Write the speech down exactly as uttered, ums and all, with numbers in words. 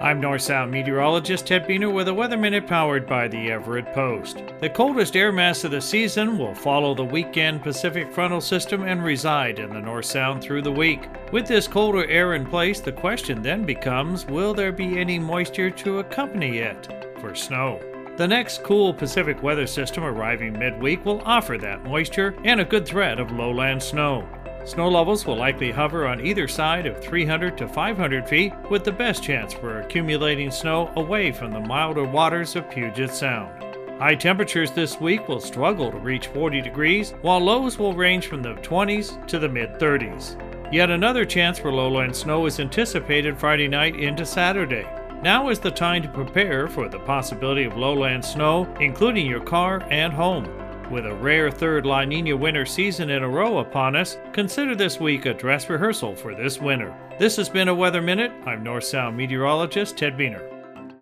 I'm North Sound meteorologist Ted Beener with a Weather Minute powered by the Everett Post. The coldest air mass of the season will follow the weekend Pacific frontal system and reside in the North Sound through the week. With this colder air in place, the question then becomes, will there be any moisture to accompany it for snow? The next cool Pacific weather system arriving midweek will offer that moisture and a good threat of lowland snow. Snow levels will likely hover on either side of three hundred to five hundred feet, with the best chance for accumulating snow away from the milder waters of Puget Sound. High temperatures this week will struggle to reach forty degrees, while lows will range from the twenties to the mid thirties. Yet another chance for lowland snow is anticipated Friday night into Saturday. Now is the time to prepare for the possibility of lowland snow, including your car and home. With a rare third La Niña winter season in a row upon us, consider this week a dress rehearsal for this winter. This has been a Weather Minute. I'm North Sound meteorologist Ted Beener.